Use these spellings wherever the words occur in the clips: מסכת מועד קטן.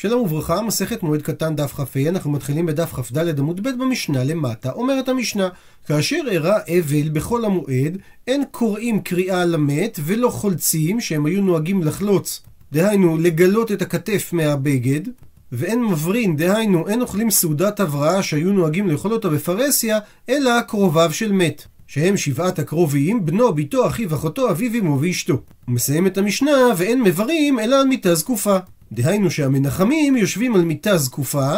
שלום וברכה, מסכת מועד קטן דף כה, אנחנו מתחילים בדף כ"ד עמוד ב' במשנה למטה. אומרת המשנה, כאשר אירע אבל בכל המועד, אין קוראים קריאה למת ולא חולצים שהם היו נוהגים לחלוץ, דהיינו לגלות את הכתף מהבגד, ואין מברין, דהיינו אין אוכלים סעודת הבראה שהיו נוהגים לאכול אותה בפרסיה, אלא קרוביו של מת, שהם שבעת הקרובים, בנו, ביתו, אחיו, אחותו, אביו, אמו ואשתו. ומסיים את המשנה, ואין מברים אלא על מיטה זקופה. דהיינו שהמנחמים יושבים על מיטה זקופה,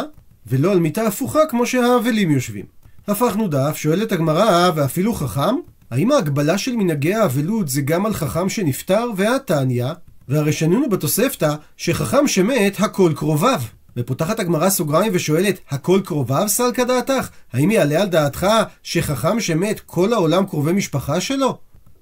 ולא על מיטה הפוכה כמו שהאבלים יושבים. הפכנו דף, שואלת הגמרא, ואפילו חכם? האם ההגבלה של מנהגי האבלות זה גם על חכם שנפטר והתניא? והרשנינו בתוספתא שחכם שמת הכל קרוביו. ופותחת הגמרא סוגריים ושואלת, הכל קרוביו סלקא דעתך? האם יעלה על דעתך שחכם שמת כל העולם קרובי משפחה שלו?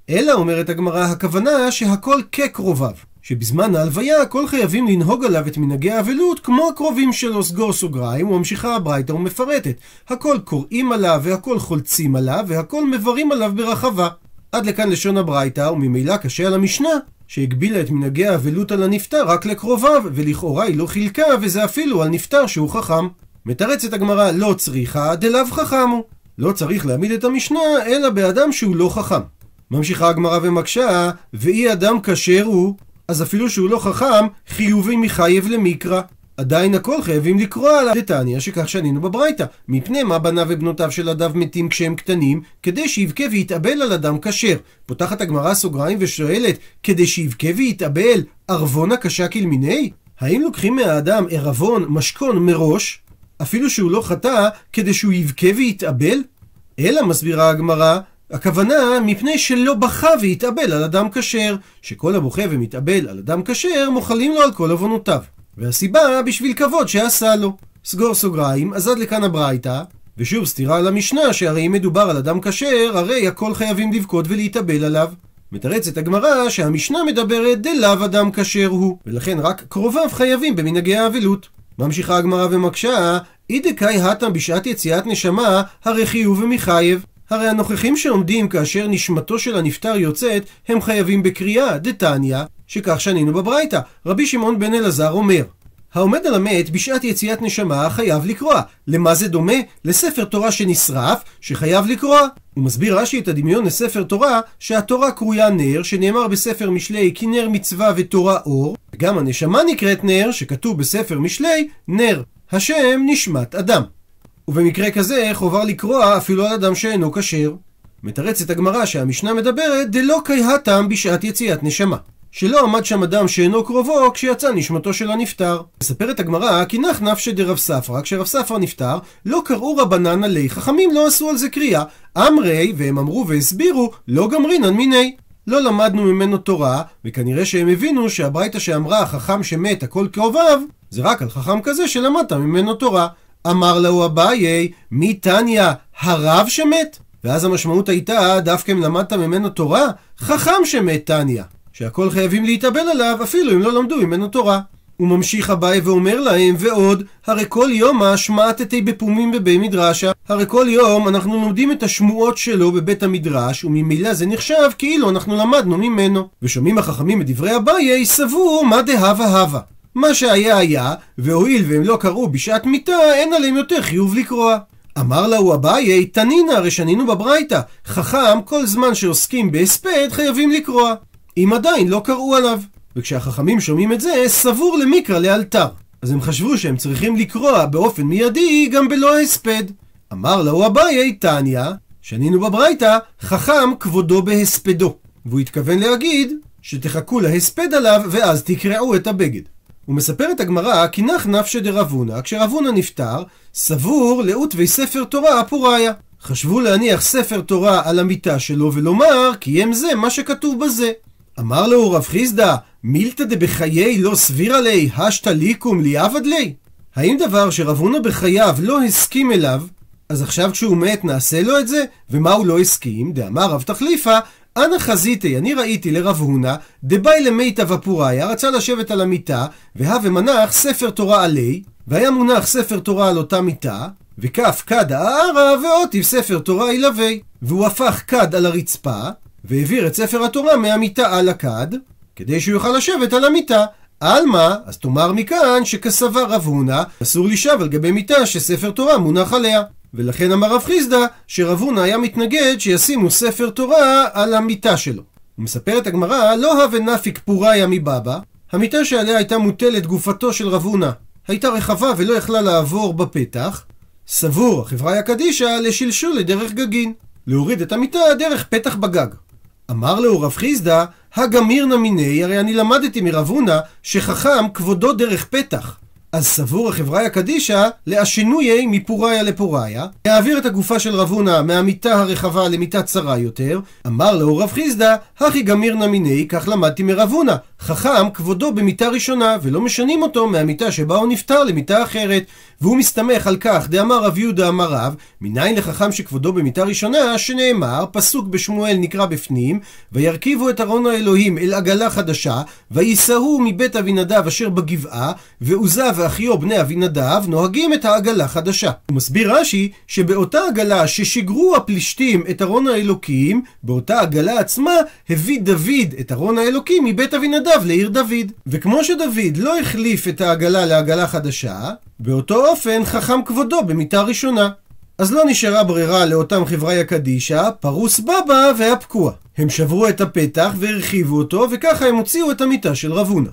אלא אומרת הגמרא, הכוונה שהכל כקרוביו, שבזמן ההלוויה הכל חייבים לנהוג עליו את מנהגי האבלות כמו הקרובים שלו, סגור סוגריים, וממשיכה הברייתא ומפרטת, הכל קוראים עליו והכל חולצים עליו והכל מברים עליו ברחבה. עד לכאן לשון הברייתא, וממילא קשה על המשנה שהגבילה את מנהגי האבלות על הנפטר רק לקרוביו, ולכאורה היא לא חילקה, וזה אפילו על נפטר שהוא חכם. מתרצת הגמרא, לא צריכה דלאו חכם הוא, לא צריך להעמיד את המשנה אלא באדם שהוא לא חכם. ממשיכה הגמרא ומקשה, ואי אדם כשר הוא, אז אפילו שהוא לא חכם, חיובי מחייב למקרא. עדיין הכל חייבים לקרוא עליו. דתניא שכך שנינו בברייתא, מפני מה בניו ובנותיו של אדם מתים כשהם קטנים, כדי שיבכה ויתאבל על אדם כשר. פותחת הגמרא סוגריים ושואלת, כדי שיבכה ויתאבל, ערבון הקשה כלמיני? האם לוקחים מהאדם ערבון, משכון מראש, אפילו שהוא לא חטא, כדי שהוא יבכה ויתאבל? אלא מסבירה הגמרא, הכוונה מפני שלא בכה והתאבל על אדם כשר, שכל הבוכה ומתאבל על אדם כשר מוחלים לו על כל עוונותיו, והסיבה בשביל כבוד שעשה לו, סגור סוגריים. אז עד לכאן הברייתא, ושוב סתירה על המשנה שהרי אם מדובר על אדם כשר הרי הכל חייבים לבכות ולהתאבל עליו. מתרצת הגמרא שהמשנה מדברת דלאו אדם כשר הוא, ולכן רק קרוביו חייבים במנהגי האבלות. ממשיכה הגמרא ומקשה, אי דקאי הטם בשעת יציאת נשמה הרי חיוב ומחייב, הרי הנוכחים שעומדים כאשר נשמתו של הנפטר יוצאת, הם חייבים בקריאה, דתניא, שכך שנינו בברייתא. רבי שמעון בן אלעזר אומר, העומד על המת בשעת יציאת נשמה חייב לקרוא. למה זה דומה? לספר תורה שנשרף, שחייב לקרוא. הוא מסביר רש"י את הדמיון לספר תורה, שהתורה קרויה נר, שנאמר בספר משלי כי נר מצווה ותורה אור, וגם הנשמה נקראת נר, שכתוב בספר משלי, נר השם נשמת אדם. ובמקרה כזה חובר לקרוא אפילו על אדם שאינו כשר. מתרצת הגמרא שהמשנה מדברת דלא קייהתם בשעת יציאת נשמה, שלא עמד שם אדם שאינו קרובו כשיצא נשמתו של הנפטר. מספרת הגמרא כי נח נפשי דרב ספרא, כשרב ספרא נפטר לא קראו רבנן עלי, חכמים לא עשו על זה קריאה, אמרי, והם אמרו והסבירו, לא גמרינן מיני, לא למדנו ממנו תורה. וכנראה שהם הבינו שהברייתא שאמרה חכם שמת הכל קרוביו זה רק על חכם כזה שלמדת ממנו תורה. אמר לו אביי, מי תניא, הרב שמת? ואז המשמעות הייתה דווקא אם למדת ממנו תורה, חכם שמת תניא, שהכל חייבים להתאבל עליו אפילו אם לא למדו ממנו תורה. הוא ממשיך אביי ואומר להם, ועוד, הרי כל יום השמעתתי בפומים בבי מדרשה, הרי כל יום אנחנו לומדים את השמועות שלו בבית המדרש, וממילא זה נחשב כאילו אנחנו למדנו ממנו. ושומעים החכמים את דברי אביי, סבור מה דהבה הווה, מה שהיה היה, והואיל והם לא קראו בשעת מיטה, אין עליהם יותר חיוב לקרוא. אמר לה הוא אביי, תנינא, הרי שנינו בברייתא, חכם כל זמן שעוסקים בהספד חייבים לקרוא, אם עדיין לא קראו עליו. וכשהחכמים שומעים את זה, סבור למקרא לאלתר, אז הם חשבו שהם צריכים לקרוא באופן מיידי גם בלא ההספד. אמר לה הוא אביי, תניא, שנינו בברייתא, חכם כבודו בהספדו, והוא התכוון להגיד שתחכו להספד עליו ואז תקראו את הבגד. ומספרת הגמרא כי נח נפשי דרב הונא, כשרב הונא נפטר, סבור לאותווי ספר תורה אפוראיה, חשבו להניח ספר תורה על המיטה שלו ולומר כי הם זה מה שכתוב בזה. אמר לו רב חיסדא, מילתא דבחיי לא סבירא ליה השתא ליקום ליעבד ליה, האם דבר שרב הונא בחייו לא הסכים אליו, אז עכשיו כשהוא מת נעשה לו את זה? ומה הוא לא הסכים? דאמר רב תחליפא, אנא חזיתי, אני ראיתי לרב הונא, דבאי למיטה ופוריה, רצה לשבת על המיטה, והווה מנח ספר תורה עלי, והיה מונח ספר תורה על אותה מיטה, וכף כד הערה ואותיב ספר תורה ילווה, והוא הפך כד על הרצפה, והעביר את ספר התורה מהמיטה על הכד, כדי שהוא יוכל לשבת על המיטה. אלמה, אז תאמר מכאן שכסבה רב הונא, אסור לשב על גבי מיטה שספר תורה מונח עליה. ולכן אמר רב חיסדא שרב הונא היה מתנגד שישימו ספר תורה על המיטה שלו. ומספרת הגמרא, לא הווה נפיק פוריה מבבא, המיטה שעליה הייתה מוטלת גופתו של רב הונא הייתה רחבה ולא יכלה לעבור בפתח. סבור החבריא קדישא לשלשול לדרך גגין, להוריד את המיטה דרך פתח בגג. אמר לו רב חיסדא, הגמיר נמיני, הרי אני למדתי מרב הונא שחכם כבודו דרך פתח. אז סבור החבריא קדישא לאשינויה מפוריה לפוריה, להעביר את הגופה של רב הונא מהמיטה הרחבה למיטה צרה יותר. אמר לו רב חיסדא, הכי גמיר נמיני, כך למדתי מרב הונא, חכם כבודו במיטה ראשונה ולא משנים אותו מהמיטה שבה הוא נפטר למיטה אחרת, והוא מסתמך על כך דאמר רב יהודה אמר רב, מניין לחכם שכבודו במיטה ראשונה, שנאמר, פסוק בשמואל נקרא בפנים, וירכיבו את ארון האלוהים אל עגלה חדשה, וייסעו מבית אבינדב אשר בגבעה, ועוזה ואחיו בני אבינדב נוהגים את העגלה חדשה. הוא מסביר רש"י שבאותה עגלה ששיגרו הפלישתים את ארון האלוקים, באותה עגלה עצמה הביא דוד את ארון האלוקים מבית אבינדב לעיר דוד. וכמו שדוד לא החליף את העגלה לעגלה חדשה, באותו אופן חכם כבודו במיטה ראשונה. אז לא נשארה ברירה לאותם חבריא קדישא, פרוס בבא והפקוע. הם שברו את הפתח והרחיבו אותו, וככה הם הוציאו את המיטה של רב הונא.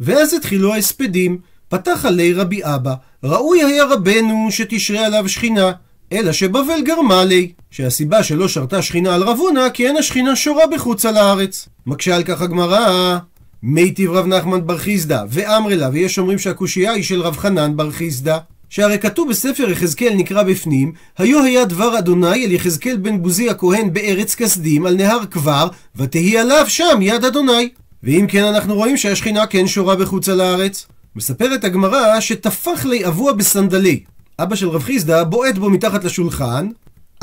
ואז התחילו ההספדים, פתח עלי רבי אבא, ראוי היה רבנו שתשרה עליו שכינה, אלא שבבל גרמה לי, שהסיבה שלא שרתה שכינה על רב הונא כי אין השכינה שורה בחוץ על הארץ. מקשה על כך הגמרא, מיטיב רב נחמן בר חיסדא ואמרי לה, ויש אומרים שהקושייה היא של רב חנן בר חיסדא, שהרי כתוב בספר יחזקאל נקרא בפנים, היו היה דבר אדוני אל יחזקאל בן בוזי הכהן בארץ כסדים על נהר כבר, ותהי עליו שם יד אדוני. ואם כן, אנחנו רואים שהשכינה כן שורה בחוץ על הארץ. מספרת הגמרא שתפח לי אבוע בסנדלי, אבא של רב חיסדא בועט בו מתחת לשולחן,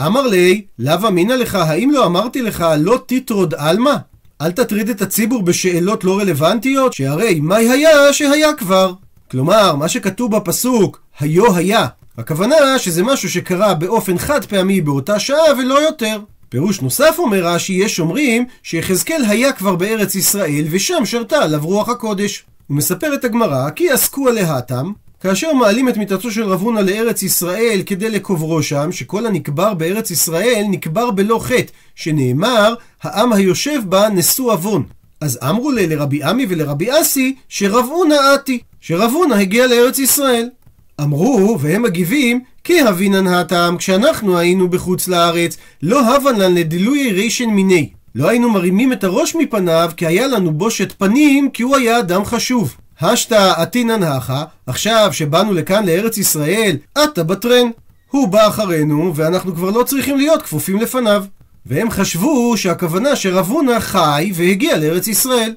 אמר לי, לאו אמינא לך, האם לא אמרתי לך לא תטרוד עלמא? אל תטריד את הציבור בשאלות לא רלוונטיות, שהרי מה היה שהיה כבר. כלומר, מה שכתוב בפסוק, היו היה, הכוונה שזה משהו שקרה באופן חד פעמי באותה שעה ולא יותר. פירוש נוסף אומר רש"י, יש אומרים שיחזקאל היה כבר בארץ ישראל ושם שרתה עליו רוח הקודש. הוא מספר את הגמרא, כי עסקו עליה תם, כאשר מעלים את מיטתו של רב הונא לארץ ישראל כדי לקוברו שם, שכל הנקבר בארץ ישראל נקבר בלא חטא, שנאמר, העם היושב בה נשוא עוון. אז אמרו לי לרבי עמי ולרבי אסי שרב הונא עתי, שרב הונא הגיע לארץ ישראל. אמרו, והם מגיבים, כי הווינן התם, כשאנחנו היינו בחוץ לארץ, לא הוונן לדילוי רישן מיני, לא היינו מרימים את הראש מפניו כי היה לנו בושת פנים, כי הוא היה אדם חשוב. השתא עתינן הכה, עכשיו שבאנו לכאן לארץ ישראל, עתה בטרן, הוא בא אחרינו ואנחנו כבר לא צריכים להיות כפופים לפניו. והם חשבו שהכוונה שרב הונא חי והגיע לארץ ישראל.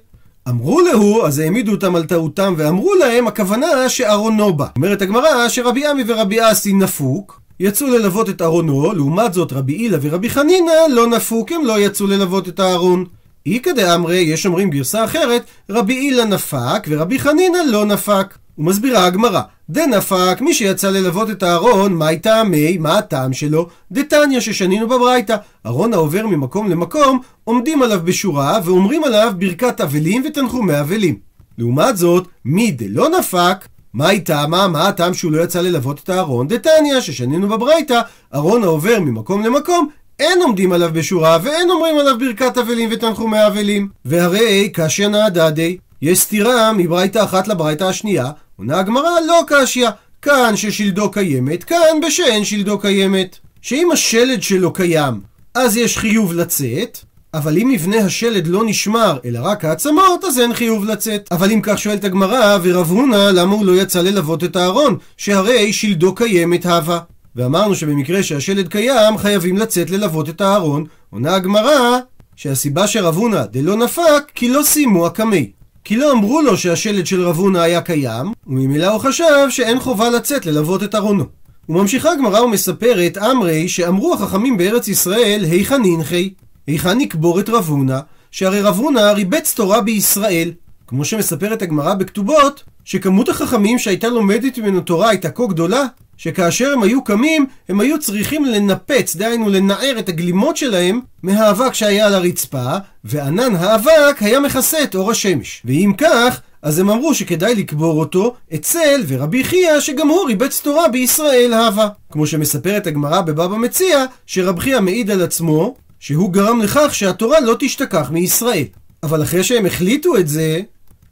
אמרו להו, אז העמידו אותם על טעותם ואמרו להם, הכוונה שארונו בא. אומרת הגמרא שרבי עמי ורבי אסי נפוק, יצאו ללוות את ארונו, לעומת זאת רבי אילא ורבי חנינא לא נפוק, הם לא יצאו ללוות את הארון. איקא דאמרי, יש אומרים גרסה אחרת, רבי אילא נפק ורבי חנינא לא נפק. ומסבירה הגמרא, דנפק, מי שיצא ללוות את הארון, מהי טעמי, מה הטעם שלו? דתניא ששנינו בברייתא, ארון העובר ממקום למקום, עומדים עליו בשורה ואומרים עליו ברכת אבלים ותנחומי אבלים. לעומת זאת, מי דלא נפק, מהי טעמה, מה הטעם שהוא לא יצא ללוות את הארון? דתניא ששנינו בברייתא, ארון העובר ממקום למקום, אין עומדים עליו בשורה ואין אומרים עליו ברכת אבלים ותנחומי אבלים. והרי קשיא נהדדי, יש סתירה מברייתא אחת לברייתא השנייה. עונה הגמרא, לא קשיא, כאן ששלדו קיימת, כאן בשאין שלדו קיימת. שאם השלד שלו קיים, אז יש חיוב לצאת, אבל אם מבנה השלד לא נשמר אלא רק העצמות, אז אין חיוב לצאת. אבל אם כך, שואלת הגמרא, ורב הונא למה הוא לא יצא ללוות את הארון, שהרי שלדו קיימת הווה? ואמרנו שבמקרה שהשלד קיים חייבים לצאת ללוות את הארון. עונה הגמרא שהסיבה שרב הונא דלא נפק, כי לא שימו הקמי, כי לא אמרו לו שהשלד של רב הונא היה קיים, וממילא הוא חשב שאין חובה לצאת ללוות את ארונו. וממשיכה הגמרא ומספרת, אמרי שאמרו החכמים בארץ ישראל, היכן ננחי, היכן נקבור את רב הונא, שהרי רב הונא ריבץ תורה בישראל, כמו שמספרת הגמרא בכתובות, שכמות החכמים שהייתה לומדת ממנו תורה הייתה כה גדולה, שכאשר הם היו קמים הם היו צריכים לנפץ, דהיינו לנער את הגלימות שלהם מהאבק שהיה על הרצפה, וענן האבק היה מכסה את אור השמש. ואם כך, אז הם אמרו שכדאי לקבור אותו אצל ורבי חייא שגם הוא ריבץ תורה בישראל הווה. כמו שמספרת הגמרא בבבא מציעא שרבי חייא מעיד על עצמו שהוא גרם לכך שהתורה לא תשתכח מישראל. אבל אחרי שהם החליטו את זה,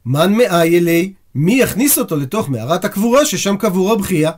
מן מאי אלי, מי יכניס אותו לתוך מערת הקבורה ששם קבור רבי חייא?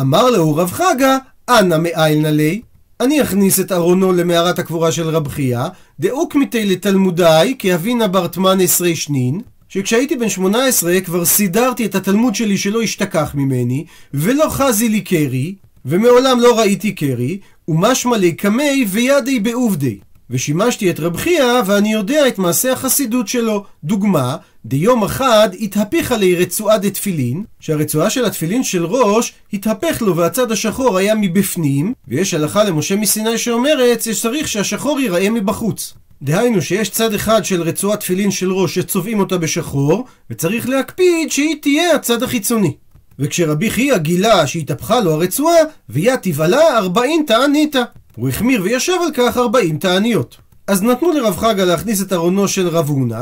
אמר לו רב חגא, אנא מאין עלי, אני אכניס את ארונו למערת הקבורה של רבי חייא, דאוק מתי לתלמודי כי אבינה ברטמן עשרי שנין, שכשהייתי בן 18 כבר סידרתי את התלמוד שלי שלא השתכח ממני, ולא חזי לי קרי, ומעולם לא ראיתי קרי, ומשמע לי קמי וידי בעובדי. ושימשתי את רבי חייא ואני יודע את מעשה החסידות שלו. דוגמה, דיום אחד התהפך עלי רצועה דתפילין, שהרצועה של התפילין של ראש התהפך לו והצד השחור היה מבפנים, ויש הלכה למשה מסיני שאומרת שצריך שהשחור ייראה מבחוץ. דהיינו שיש צד אחד של רצועת תפילין של ראש שצובעים אותה בשחור, וצריך להקפיד שהיא תהיה הצד החיצוני. וכשרבי חייא גילה שהתהפכה לו הרצועה, ויה תבעלה 40 תעניתה. הוא החמיר וישב על כך 40 תעניות. אז נתנו לרב חגא להכניס את ארונו של רב הונא,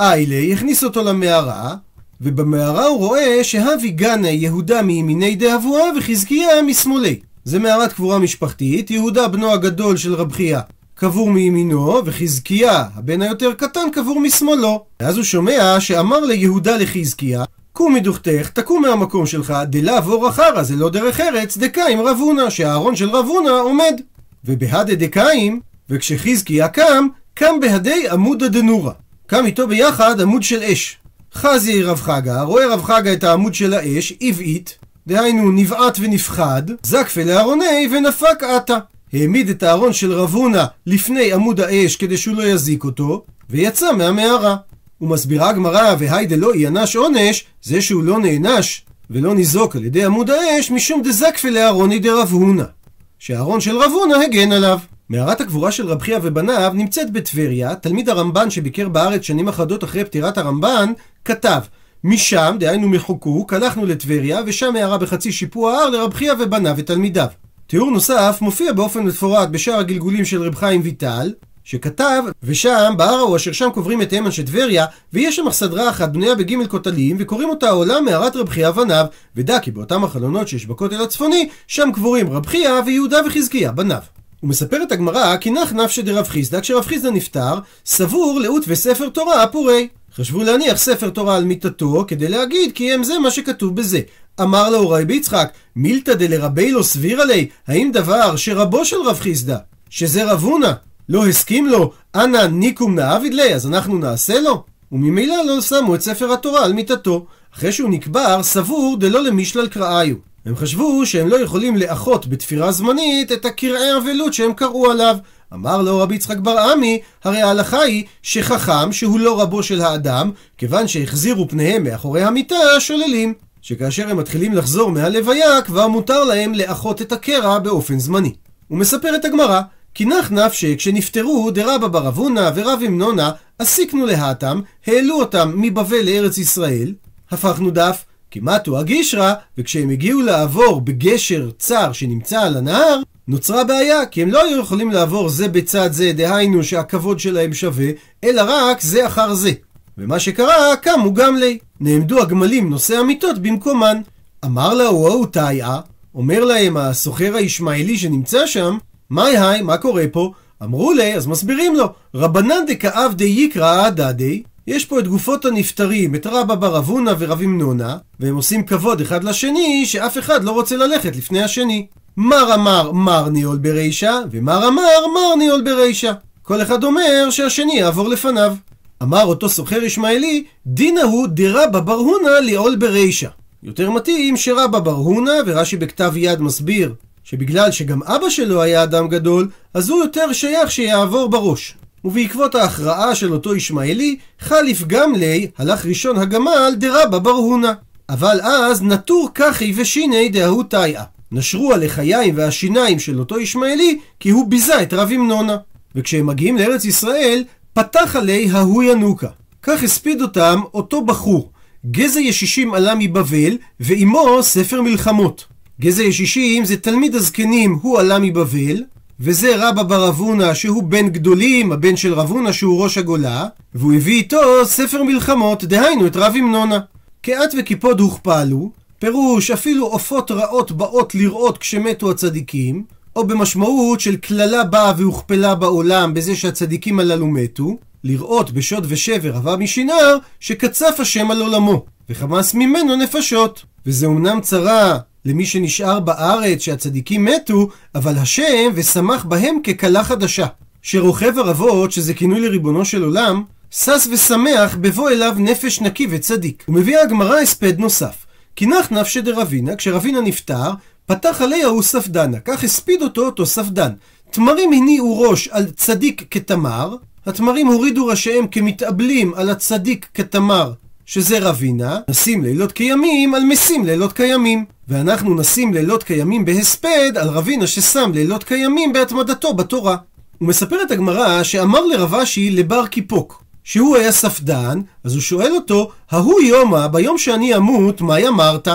איילי הכניס אותו למערה, ובמערה הוא רואה שהבי גנא יהודה מימיני דהבואה וחזקיה משמאלי. זה מערת קבורה משפחתית, יהודה בנו הגדול של רבי חייא קבור מימינו, וחזקיה הבן היותר קטן קבור משמאלו. אז הוא שומע שאמר ליהודה לחזקיה, קום מדוכתך, תקום מהמקום שלך, דלה בור אחרה, זה לא דרך ארץ, דקיים רב הונא, שהארון של רב הונא עומד. ובהדה דקיים, וכשחזקיה קם, קם בהדי עמוד הדנורה. קם איתו ביחד עמוד של אש. חזי רב חגא, רואה רב חגא את העמוד של האש, עבעית, דהיינו נבעט ונפחד, זקפה לארוני ונפק עתה. העמיד את הארון של רב הונא לפני עמוד האש כדי שהוא לא יזיק אותו, ויצא מהמערה. ומסבירה הגמרא, והי דלא יענש עונש, זה שהוא לא נענש ולא ניזוק על ידי עמוד האש, משום דזקפה לארוני דרב הונא, שהארון של רב הונא הגן עליו. מערת הקבורה של רבי חייא ובניו נמצאת בטבריה. תלמיד הרמב"ן שביקר בארץ שנים אחדות אחרי פטירת הרמב"ן כתב, משם, דהיינו מחוקוק, הלכנו לטבריה, ושם מערה בחצי שיפוע ההר לרבי חייא ובניו ותלמידיו. תיאור נוסף מופיע באופן מפורט בשאר הגלגולים של רב חיים ויטל, שכתב, ושם בהר הוא אשר שם קוברים את האמן של טבריה, ויש שם מחסדרה אחת בנויה בג' כותלים, וקוראים אותה העולם מערת רבי חייא ובניו, ודע כי באותם החלונות שיש בכותל הצפוני, שם קבורים רבי חייא ויהודה וחזקיה בניו. ומספרת הגמרא, כי נח נפשי דרב חיסדא, כשרב חיסדא נפטר, סבור לאות וספר תורה אפורי. חשבו להניח ספר תורה על מיטתו כדי להגיד כי הם זה מה שכתוב בזה. אמר לו רבי יצחק, מילתא דלרבי לא סביר עלי, האם דבר שרבו של רב חיסדא, שזה רב הונא, לא הסכים לו, אנא ניקום נעביד לי, אז אנחנו נעשה לו? וממילא לא שמו את ספר התורה על מיטתו. אחרי שהוא נקבר, סבור דלא למשלל קראיו. הם חשבו שהם לא יכולים לאחות בתפירה זמנית את הקרעי אבלות שהם קראו עליו. אמר לו רבי יצחק בר עמי, הרי ההלכה היא שחכם שהוא לא רבו של האדם, כיוון שהחזירו פניהם מאחורי המיטה, שוללים. שכאשר הם מתחילים לחזור מהלוויה, כבר מותר להם לאחות את הקרע באופן זמני. הוא מספר את הגמרא, כי נח נפשי כשנפטרו דרבא ברב הונא ורב המנונה, עסיקנו להתם, העלו אותם מבבל לארץ ישראל, הפכנו דף, כמעטו הגישרא, וכשהם הגיעו לעבור בגשר צר שנמצא על הנהר, נוצרה בעיה, כי הם לא היו יכולים לעבור זה בצד זה, דהיינו שהכבוד שלהם שווה, אלא רק זה אחר זה. ומה שקרה, קמו גם לי. נעמדו הגמלים נושאי המיטות במקומן. אמר לה הוא תאיה, אומר להם הסוחר הישמעאלי שנמצא שם, מאי, מה קורה פה? אמרו לי, אז מסבירים לו, רבנן דקאב די יקרא דדי, יש פה את גופות הנפטרים, את רבא ברב הונא ורב המנונה, והם עושים כבוד אחד לשני שאף אחד לא רוצה ללכת לפני השני. מר אמר מר ניהול ברישה, ומר אמר מר ניהול ברישה. כל אחד אומר שהשני יעבור לפניו. אמר אותו סוחר ישמעאלי, דינא הוא דרבא בר הונא ליעול ברישה. יותר מתאים שרבא בר הונא, ורש"י בכתב יד מסביר שבגלל שגם אבא שלו היה אדם גדול, אז הוא יותר שייך שיעבור בראש. ובעקבות ההכרעה של אותו ישמעאלי, חליף גם לי, הלך ראשון הגמל דרבא בר הונא. אבל אז נטור כחי ושיני דהו תאיה, נשרו על החיים והשיניים של אותו ישמעאלי, כי הוא ביזה את רב המנונה. וכשהם מגיעים לארץ ישראל, פתח עלי ההוא ינוקה. כך הספיד אותם אותו בחור. גזע ישישים עלה מבבל, ועמו ספר מלחמות. גזע ישישים זה תלמיד הזקנים, הוא עלה מבבל, וזה רבא בר אבונה שהוא בן גדולים, הבן של רבונה שהוא ראש הגולה, והוא הביא איתו ספר מלחמות, דהיינו את רב ימנונה. קהת וקיפוד הוכפלו, פירוש אפילו עופות רעות באות לראות כשמתו הצדיקים, או במשמעות של כללה באה והוכפלה בעולם בזה שהצדיקים הללו מתו, לראות בשוד ושבר הבא משינר שקצף השם על עולמו, וחמס ממנו נפשות. וזה אומנם צרה למי שנשאר בארץ שהצדיקים מתו, אבל השם ושמח בהם ככלה חדשה, שרוכב הרבות, שזה כינוי לריבונו של עולם, סס ושמח בבוא אליו נפש נקי וצדיק. ומביאה הגמרא הספד נוסף, כי נח נפש דרבינה, כשרבינה נפטר פתח עליה הוא ספדנה, כך הספיד אותו ספדן, תמרים הניעו ראש על צדיק כתמר, התמרים הורידו ראשיהם כמתאבלים על הצדיק כתמר, שזה רבינה. נשים לילות קיימים על מסים לילות קיימים, ואנחנו נשים לילות קיימים בהספד על רבינה ששם לילות קיימים בהתמדתו בתורה. הוא מספר את הגמרא שאמר לרבשי לבר קיפוק, שהוא היה ספדן, אז הוא שואל אותו, ההוא יומא, ביום שאני אמות, מה אמרת?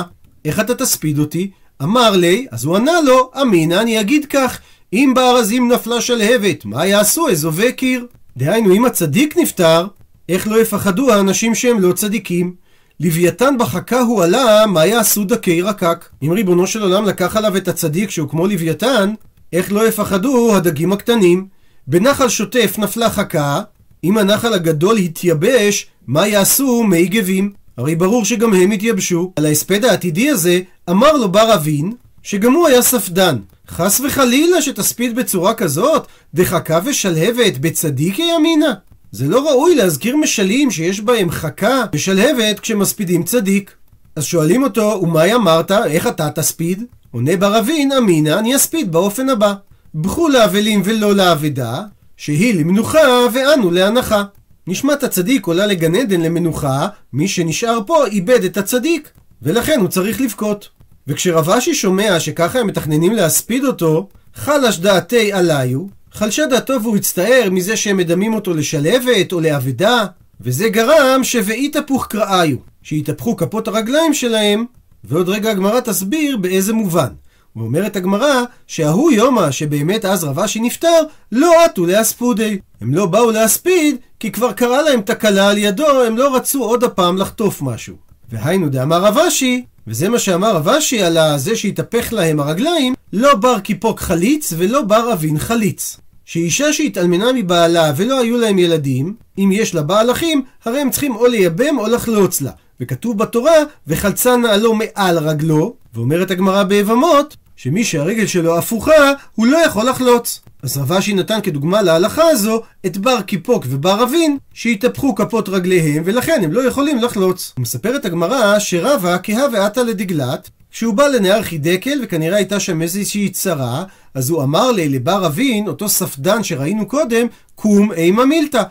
איך אתה תספיד אותי? אמר לי, אז הוא ענה לו, אמינה, אני אגיד כך, אם בארזים נפלה שלהבת, מה יעשו אזובי קיר? דהיינו, אם הצדיק נפטר, איך לא יפחדו האנשים שהם לא צדיקים? לוויתן בחכה הוא עלה, מה יעשו דקי רקק? אם ריבונו של עולם לקח עליו את הצדיק שהוא כמו לוויתן, איך לא יפחדו הדגים הקטנים? בנחל שוטף נפלה חכה, אם הנחל הגדול התייבש, מה יעשו מי גבים? הרי ברור שגם הם התייבשו. על ההספד העתידי הזה אמר לו בר אבין, שגם הוא היה ספדן, חס וחלילה שתספיד בצורה כזאת, דחקה ושלהבת בצדיק ימינה. זה לא ראוי להזכיר משלים שיש בהם חכה ושלהבת כשמספידים צדיק. אז שואלים אותו, ומה אמרת, איך אתה תספיד? עונה בר אבין, אמינה, אני אספיד באופן הבא, בחו לאבלים ולא לאבדה, שהיא למנוחה ואנו להנחה. נשמת הצדיק עולה לגן עדן למנוחה, מי שנשאר פה איבד את הצדיק, ולכן הוא צריך לבכות. וכשרבשי שומע שככה הם מתכננים להספיד אותו, חלש דעתי עליו, חלשה דעתו והוא הצטער מזה שהם מדמים אותו לשלבת או לאבדה, וזה גרם שוואי תפוך קראיו, שיתהפכו כפות הרגליים שלהם. ועוד רגע הגמרא תסביר באיזה מובן. ואומרת הגמרא שההוא יומא שבאמת אז רבשי נפטר, לא עטו להספודי, הם לא באו להספיד כי כבר קרה להם תקלה על ידו, הם לא רצו עוד הפעם לחטוף משהו. והיינו דאמר רבשי, וזה מה שאמר רבשי על זה שהתהפך להם הרגליים, לא בר קיפוק חליץ ולא בר אבין חליץ, שאישה שהתאלמנה מבעלה ולא היו להם ילדים, אם יש לה בעל אחים, הרי הם צריכים או לייבם או לחלוץ לה, וכתוב בתורה וחלצה נעלו מעל רגלו. ואומרת הגמרא ביבמות שמי שהרגל שלו הפוכה הוא לא יכול לחלוץ. אז רבשי נתן כדוגמה להלכה הזו את בר קיפוק ובר אבין שהתהפכו כפות רגליהם ולכן הם לא יכולים לחלוץ. הוא מספר את הגמרא שרבה כהה ועטה לדגלת, כשהוא בא לנהר חידקל וכנראה הייתה שם איזושהי צרה, אז הוא אמר לי לבר אבין, אותו ספדן שראינו קודם, קום אימה מילתא,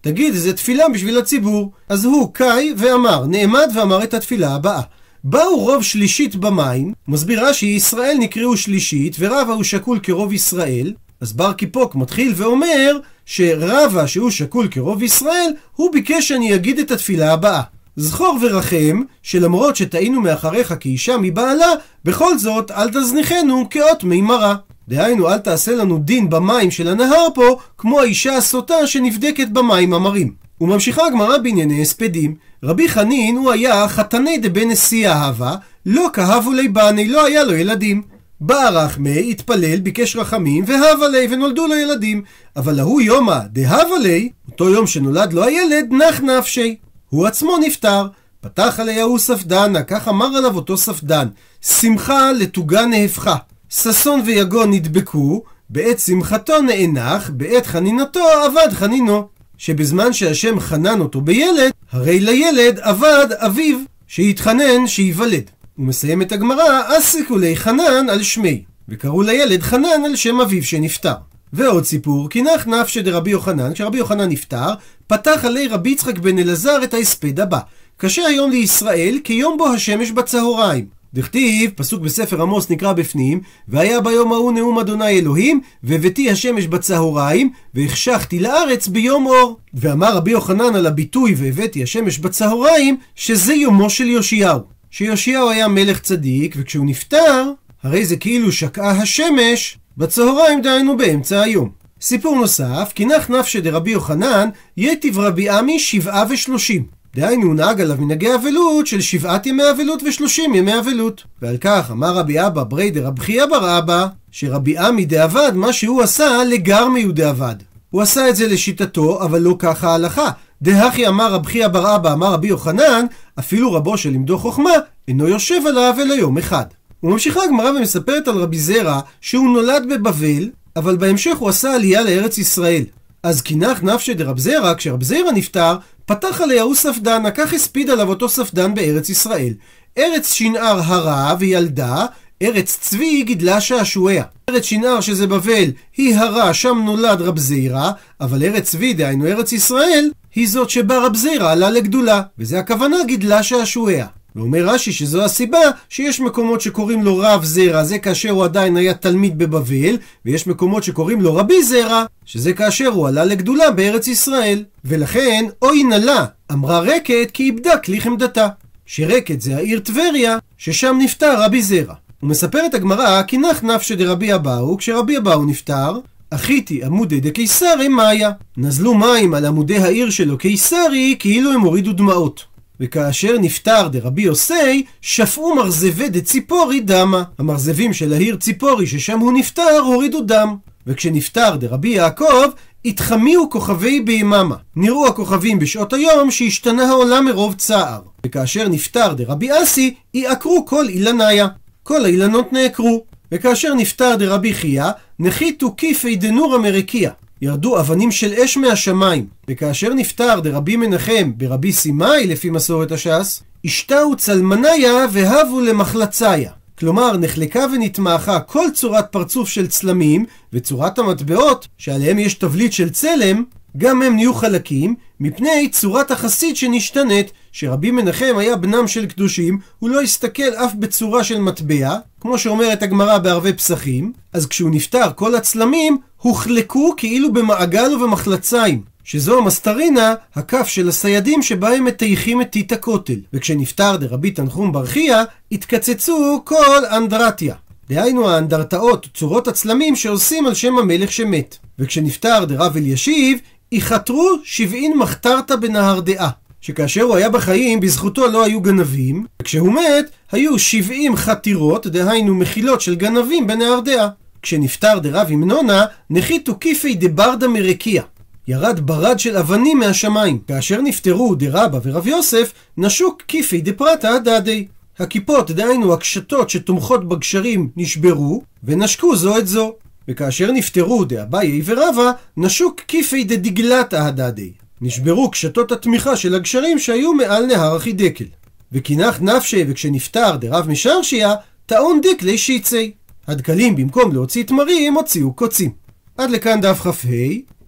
תגיד איזה תפילה בשביל הציבור. אז הוא קאי ואמר, נעמד ואמר את התפילה הבאה, באו רוב שלישית במים, מסבירה שישראל נקראו שלישית ורבה הוא שקול כרוב ישראל, אז בר קיפוק מתחיל ואומר שרבה שהוא שקול כרוב ישראל, הוא ביקש שאני אגיד את התפילה הבאה, זכור ורחם שלמרות שטעינו מאחריך כאישה מבעלה, בכל זאת אל תזניחנו כאות מימרה. דהיינו אל תעשה לנו דין במים של הנהר פה כמו האישה הסוטה שנבדקת במים המרים. וממשיכה הגמרא בענייני הספדים, רבי חנין הוא היה חתני דבן נשיא אהבה, לא כהבו לי בני, לא היה לו ילדים, בא רחמי, התפלל, ביקש רחמים והבה לי ונולדו לו ילדים, אבל ההוא יומא דהבה לי, אותו יום שנולד לו הילד, נח נפשי, הוא עצמו נפטר, פתח עליה הוא ספדנה, כך אמר עליו אותו ספדן, שמחה לתוגה נהפכה, ששון ויגון נדבקו, בעת שמחתו נאנח, בעת חנינתו עבד חנינו, שבזמן שהשם חנן אותו בילד, הרי לילד עבד אביו, שהתחנן שיוולד. הוא מסיים את הגמרא, אסיקו לי חנן על שמי, וקראו לילד חנן על שם אביו שנפטר. ועוד סיפור, כי נח נפשי דרבי יוחנן, כשרבי יוחנן נפטר, פתח עלי רבי יצחק בן אלעזר את ההספד הבא, קשה היום לישראל כיום בו השמש בצהריים, דכתיב, פסוק בספר עמוס נקרא בפנים, והיה ביום ההוא נאום אדוני אלוהים, והבאתי השמש בצהריים, והחשכתי לארץ ביום אור. ואמר רבי יוחנן על הביטוי והבאתי השמש בצהריים, שזה יומו של יאשיהו, שיאשיהו היה מלך צדיק, וכשהוא נפטר, הרי זה כאילו שקעה השמש בצהריים דהיינו באמצע היום. סיפור נוסף, כינח נפשי דרבי יוחנן יתיב רבי עמי 7 ו-30. דהיינו הוא נהג עליו מנהגי אבלות של 7 ימי אבלות ו-30 ימי אבלות. ועל כך אמר רבי אבא ברי דרב חייא בר אבא, שרבי עמי דעבד מה שהוא עשה לגרמי הוא דעבד. הוא עשה את זה לשיטתו, אבל לא ככה ההלכה. דהכי אמר רב חייא בר אבא, אמר רבי יוחנן, אפילו רבו שלימדו חוכמה אינו יושב עליו אלא יום אחד. וממשיכה הגמרא ומספרת על רבי זרע שהוא נולד בבבל, אבל בהמשך הוא עשה עלייה לארץ ישראל. אז קינח נפשי דרב זרע, כשרב זרע נפטר, פתח עליהו ספדן, לקח הספיד עליו אותו ספדן בארץ ישראל. ארץ שנער הרה וילדה, ארץ צבי גידלה שעשועיה. ארץ שנער שזה בבל היא הרה, שם נולד רב זרע, אבל ארץ צבי, דהיינו ארץ ישראל, היא זאת שבה רב זרע עלה לגדולה, וזה הכוונה גידלה שעשועיה. ואומר רש"י שזו הסיבה שיש מקומות שקוראים לו רב זרע, זה כאשר הוא עדיין היה תלמיד בבבל, ויש מקומות שקוראים לו רבי זרע, שזה כאשר הוא עלה לגדולה בארץ ישראל. ולכן אוי נלה אמרה רקת כי איבדה כלי חמדתה, שרקת זה העיר טבריה ששם נפטר רבי זרע. ומספרת הגמרא, קינח נפשי דרבי אבאו, כשרבי אבאו נפטר, אחיתי עמודי דקיסרי מאיה, נזלו מים על עמודי העיר שלו קיסרי כאילו הם הורידו דמעות. וכאשר נפטר דרבי יוסי, שפעו מרזבי דציפורי דמה. המרזבים של העיר ציפורי ששם הוא נפטר הורידו דם. וכשנפטר דרבי יעקב, התחמיו כוכבי ביממה. נראו הכוכבים בשעות היום שהשתנה העולם מרוב צער. וכאשר נפטר דרבי אסי, יעקרו כל אילניה. כל האילנות נעקרו. וכאשר נפטר דרבי חייא, נחיתו כיפי דנורא מרקיע. ירדו אבנים של אש מהשמיים. וכאשר נפטר דרבי מנחם ברבי סימאי לפי מסורת הש"ס, השתאו צלמניה והבו למחלציה. כלומר, נחלקה ונתמחה כל צורת פרצוף של צלמים, וצורת המטבעות שעליהם יש תבליט של צלם, גם הם נהיו חלקים מפני צורת החסיד שנשתנית. שרבי מנחם היה בנם של קדושים, הוא לא הסתכל אף בצורה של מטבע, כמו שאומרת הגמרא בערבי פסחים. אז כשהוא נפטר כל הצלמים הוחלקו כאילו במעגל ובמחלציים, שזו המסטרינה, הכף של הסיידים שבה הם מתייחים את תית הכותל. וכשנפטר דרבי תנחום בר חייא, התקצצו כל אנדרטיה, דהיינו האנדרטאות, צורות הצלמים שעושים על שם המלך שמת. וכשנפטר דרב אלישיב, יחתרו 70 מחתרתה בנהר דעה, שכאשר הוא היה בחיים בזכותו לא היו גנבים, וכשהוא מת היו 70 חתירות, דהיינו מחילות של גנבים בנהר דעה. כשנפטר דרב ימנונה, נחיתו כיפי דברדה מרקיע, ירד ברד של אבנים מהשמיים. כאשר נפטרו דרבא ורב יוסף, נשוק כיפי דפרטה דדי, הכיפות, דהיינו הקשתות שתומכות בגשרים, נשברו ונשקו זו את זו. וכאשר נפטרו דאביי ורבא, נשוק כיפי דדגלת ההדדי, נשברו קשתות התמיכה של הגשרים שהיו מעל נהר החידקל. וקינח נפשי, וכשנפטר דרב משרשיה, טעון דקלי שיצי, הדקלים במקום להוציא תמרים הוציאו קוצים. עד לכאן דף כה.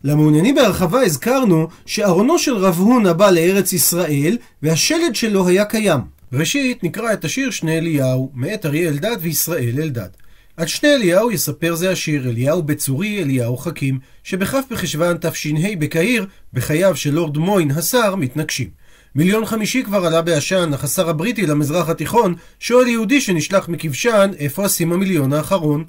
למעוניינים בהרחבה הזכרנו שארונו של רב הונא בא לארץ ישראל והשלד שלו היה קיים. ראשית נקרא את השיר שני אליהו מאת אריה אלדד וישראל אלדד. עד שני אליהו יספר זה השיר, אליהו בצורי, אליהו חכים, שבכף בחשבן תש"ה בקהיר, בחייו של לורד מוין השר, מתנגשים. 1,050,000 כבר עלה בעשן, החסר הבריטי למזרח התיכון, שואל יהודי שנשלח מכבשן, איפה עשים 1,000,000 האחרון?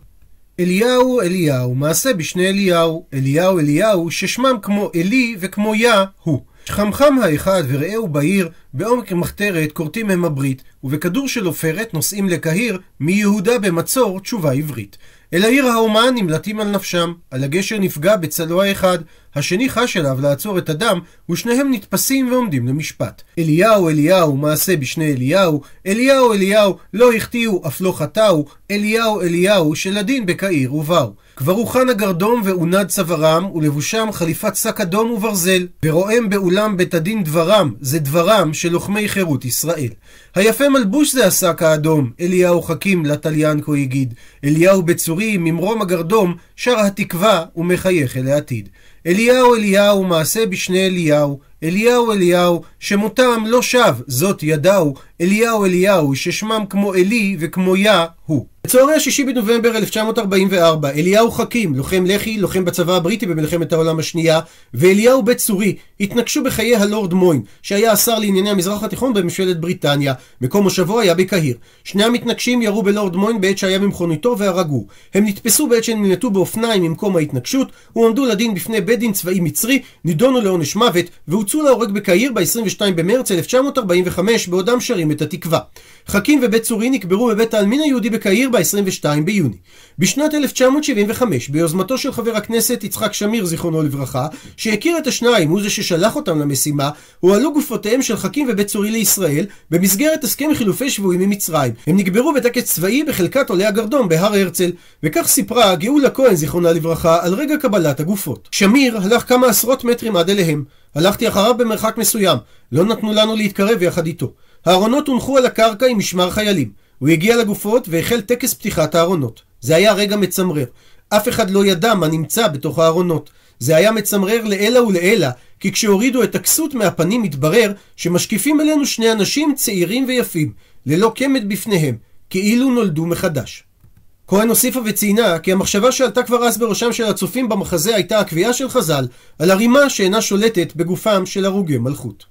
אליהו, אליהו, מעשה בשני אליהו, אליהו, אליהו, ששמם כמו אלי וכמו יה, הוא. חמחם האחד וראהו בעיר, בעומק מחתרת קורטים הם הברית, ובכדור של עופרת נוסעים לקהיר, מיהודה במצור תשובה עברית. אל העיר האומן נמלטים על נפשם, על הגשר נפגע בצלוע האחד, השני חש אליו לעצור את הדם, ושניהם נתפסים ועומדים למשפט. אליהו, אליהו, מעשה בשני אליהו, אליהו, אליהו, לא החטיאו אף לא חטאו, אליהו, אליהו, של הדין בקהיר ובאו. כבר הוכן הגרדום ועונד צווארם, ולבושם חליפת שק אדום וברזל, ורועם באולם בית הדין דברם, זה דברם של לוחמי חירות ישראל. היפה מלבוש זה השק האדום, אליהו חכים לטליין כה יגיד, אליהו בצורי ממרום הגרדום, שר התקווה ומחייך אל העתיד. אליהו, אליהו, מעשה בשני אליהו, אליהו, אליהו, שמותם לא שב, זאת ידעו, אליהו, אליהו, ששמם כמו אלי וכמו יה, הוא. בצהרי השישי בנובמבר 1944, אליהו חכים, לוחם לח"י, לוחם בצבא הבריטי במלחמת העולם השנייה, ואליהו בית צורי, התנקשו בחיי הלורד מוין, שהיה השר לענייני המזרח התיכון בממשלת בריטניה. מקום מושבו היה בקהיר. שני המתנקשים ירו בלורד מוין בעת שהיה במכוניתו והרגו. הם נתפסו בעת שנמלטו באופניים ממקום ההתנקשות, הועמדו לדין בפני בית דין צבאי מצרי, נידונו לעונש מוות, והוצאו להורג בקהיר ב-22 במרץ 1945 בעודם שרים את התקווה. חכים ובית צורי נקברו בבית העלמין היהודי בקהיר ב-22 ביוני. בשנת 1975, ביוזמתו של חבר הכנסת יצחק שמיר זיכרונו לברכה, שהכיר את השניים, הוא זה ששלח אותם למשימה, הועלו גופותיהם של חכים ובית צורי לישראל במסגרת הסכם חילופי שבויים ממצרים. הם נקברו בטקס צבאי בחלקת עולי הגרדום בהר הרצל, וכך סיפרה גאולה כהן זיכרונה לברכה על רגע קבלת הגופות. שמיר הלך כמה עשרות מטרים עד אליהם. הלכתי אחריו במרחק מסוים, לא נתנו לנו להתקרב יחד איתו. הארונות הונחו על הקרקע עם משמר חיילים. הוא הגיע לגופות והחל טקס פתיחת הארונות. זה היה רגע מצמרר. אף אחד לא ידע מה נמצא בתוך הארונות. זה היה מצמרר לעילא ולעילא, כי כשהורידו את הכסות מהפנים התברר שמשקיפים אלינו שני אנשים צעירים ויפים, ללא קמת בפניהם, כאילו נולדו מחדש. כהן הוסיפה וציינה כי המחשבה שעלתה כבר אז בראשם של הצופים במחזה הייתה הקביעה של חז"ל על הרימה שאינה שולטת בגופם של הרוגי מלכות.